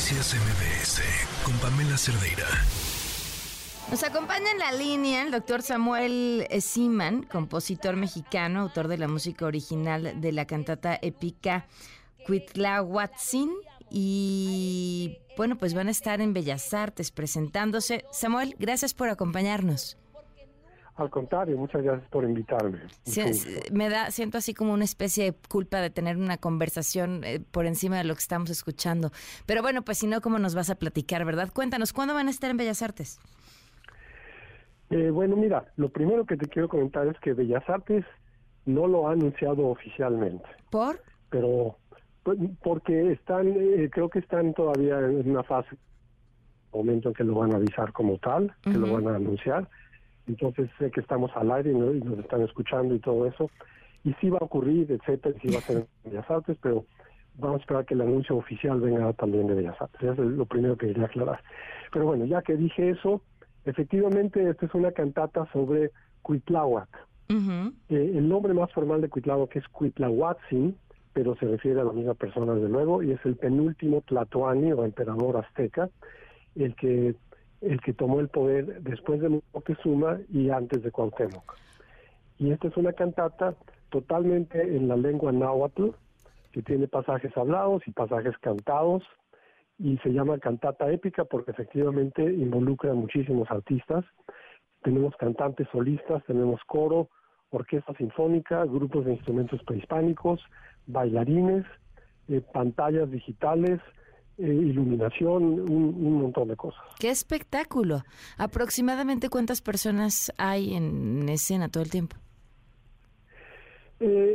Noticias MVS con Pamela Cerdeira. Nos acompaña en la línea el doctor Samuel Zyman, compositor mexicano, autor de la música original de la cantata épica Cuitlahuatzin. Y bueno, pues van a estar en Bellas Artes presentándose. Samuel, gracias por acompañarnos. Al contrario, muchas gracias por invitarme. Siento así como una especie de culpa de tener una conversación por encima de lo que estamos escuchando. Pero bueno, pues si no, ¿cómo nos vas a platicar, verdad? Cuéntanos, ¿cuándo van a estar en Bellas Artes? Bueno, mira, lo primero que te quiero comentar es que Bellas Artes no lo ha anunciado oficialmente. ¿Por? Pero porque creo que están todavía en una fase, momento en que lo van a avisar como tal, que lo van a anunciar. Entonces sé que estamos al aire y nos están escuchando y todo eso. Y sí va a ocurrir, etcétera, sí va a ser en Bellas Artes, pero vamos a esperar que el anuncio oficial venga también de Bellas Artes. Eso es lo primero que quería aclarar. Pero bueno, ya que dije eso, efectivamente esta es una cantata sobre Cuitláhuac. El nombre más formal de Cuitláhuac es Cuitlahuatzin, pero se refiere a la misma persona desde luego, y es el penúltimo tlatoani o emperador azteca, el que tomó el poder después de Moctezuma y antes de Cuauhtémoc. Y esta es una cantata totalmente en la lengua náhuatl, que tiene pasajes hablados y pasajes cantados, y se llama cantata épica porque efectivamente involucra a muchísimos artistas. Tenemos cantantes solistas, tenemos coro, orquesta sinfónica, grupos de instrumentos prehispánicos, bailarines, pantallas digitales, iluminación, un montón de cosas. ¡Qué espectáculo! ¿Aproximadamente cuántas personas hay en escena todo el tiempo?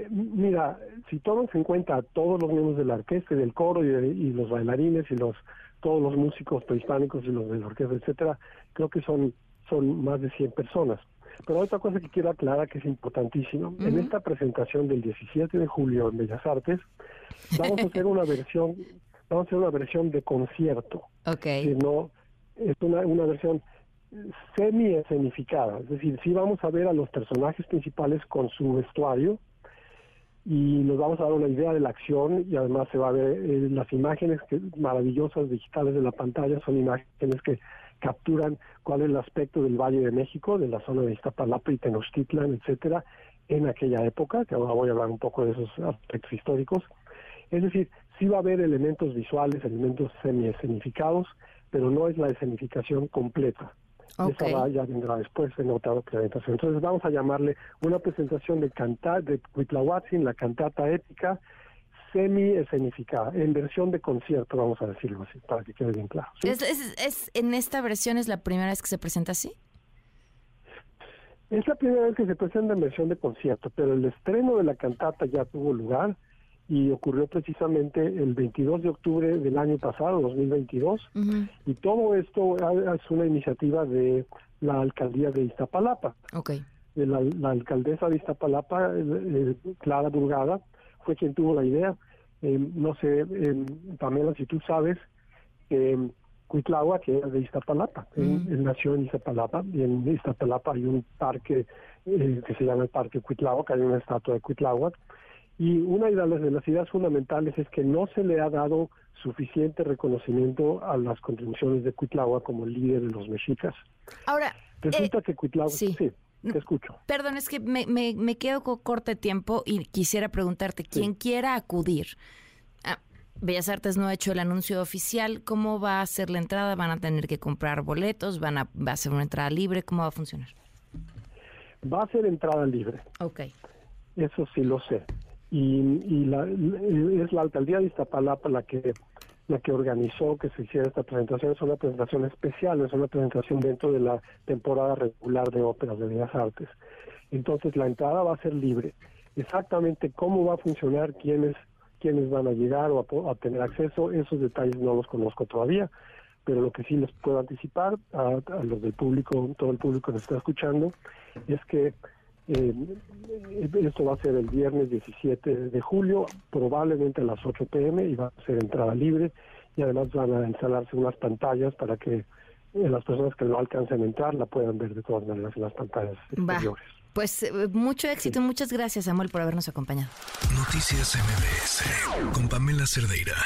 Mira, si tomas en cuenta a todos los miembros de la orquesta, del coro y los bailarines y todos los músicos prehispánicos y los de la orquesta, etcétera, creo que son más de 100 personas. Pero otra cosa que quiero aclarar que es importantísima, en esta presentación del 17 de julio en Bellas Artes, vamos a hacer una versión... Vamos a hacer una versión de concierto. Okay. Que no, es una versión semi-escenificada. Es decir, sí vamos a ver a los personajes principales con su vestuario y nos vamos a dar una idea de la acción, y además se va a ver las imágenes maravillosas digitales de la pantalla. Son imágenes que capturan cuál es el aspecto del Valle de México, de la zona de Iztapalapa y Tenochtitlán, etcétera, en aquella época, que ahora voy a hablar un poco de esos aspectos históricos. Es decir, sí va a haber elementos visuales, elementos semi-escenificados, pero no es la escenificación completa. Okay. Esa ya vendrá después en otra presentación. Entonces vamos a llamarle una presentación de Cuitlahuatzin, la cantata épica, semi-escenificada, en versión de concierto, vamos a decirlo así, para que quede bien claro. ¿Sí? ¿En esta versión es la primera vez que se presenta así? Es la primera vez que se presenta en versión de concierto, pero el estreno de la cantata ya tuvo lugar, y ocurrió precisamente el 22 de octubre del año pasado, 2022, y todo esto es una iniciativa de la alcaldía de Iztapalapa. Okay. La alcaldesa de Iztapalapa, Clara Burgada, fue quien tuvo la idea. No sé, Pamela, si tú sabes, Cuitláhuac era de Iztapalapa, él nació en Iztapalapa, y en Iztapalapa hay un parque que se llama el Parque Cuitláhuac, hay una estatua de Cuitláhuac. Y una de las ideas fundamentales es que no se le ha dado suficiente reconocimiento a las contribuciones de Cuitláhuac como líder de los mexicas. Ahora, resulta que Cuitláhuac... Sí, te escucho. Perdón, es que me quedo con corto de tiempo y quisiera preguntarte, quien quiera acudir. Bellas Artes no ha hecho el anuncio oficial. ¿Cómo va a ser la entrada? ¿Van a tener que comprar boletos? ¿Va a ser una entrada libre? ¿Cómo va a funcionar? Va a ser entrada libre. Ok. Eso sí lo sé. Y es la alcaldía de Iztapalapa la que organizó que se hiciera esta presentación. Es una presentación especial, es una presentación dentro de la temporada regular de óperas de Bellas Artes. Entonces la entrada va a ser libre. Exactamente cómo va a funcionar, quiénes van a llegar o a tener acceso, esos detalles no los conozco todavía, pero lo que sí les puedo anticipar a los del público, todo el público que nos está escuchando, es que esto va a ser el viernes 17 de julio, probablemente a las 8 p.m, y va a ser entrada libre, y además van a instalarse unas pantallas para que las personas que no alcancen a entrar la puedan ver de todas maneras en las pantallas exteriores. Pues mucho éxito, sí. Muchas gracias, Samuel, por habernos acompañado. Noticias MVS con Pamela Cerdeira.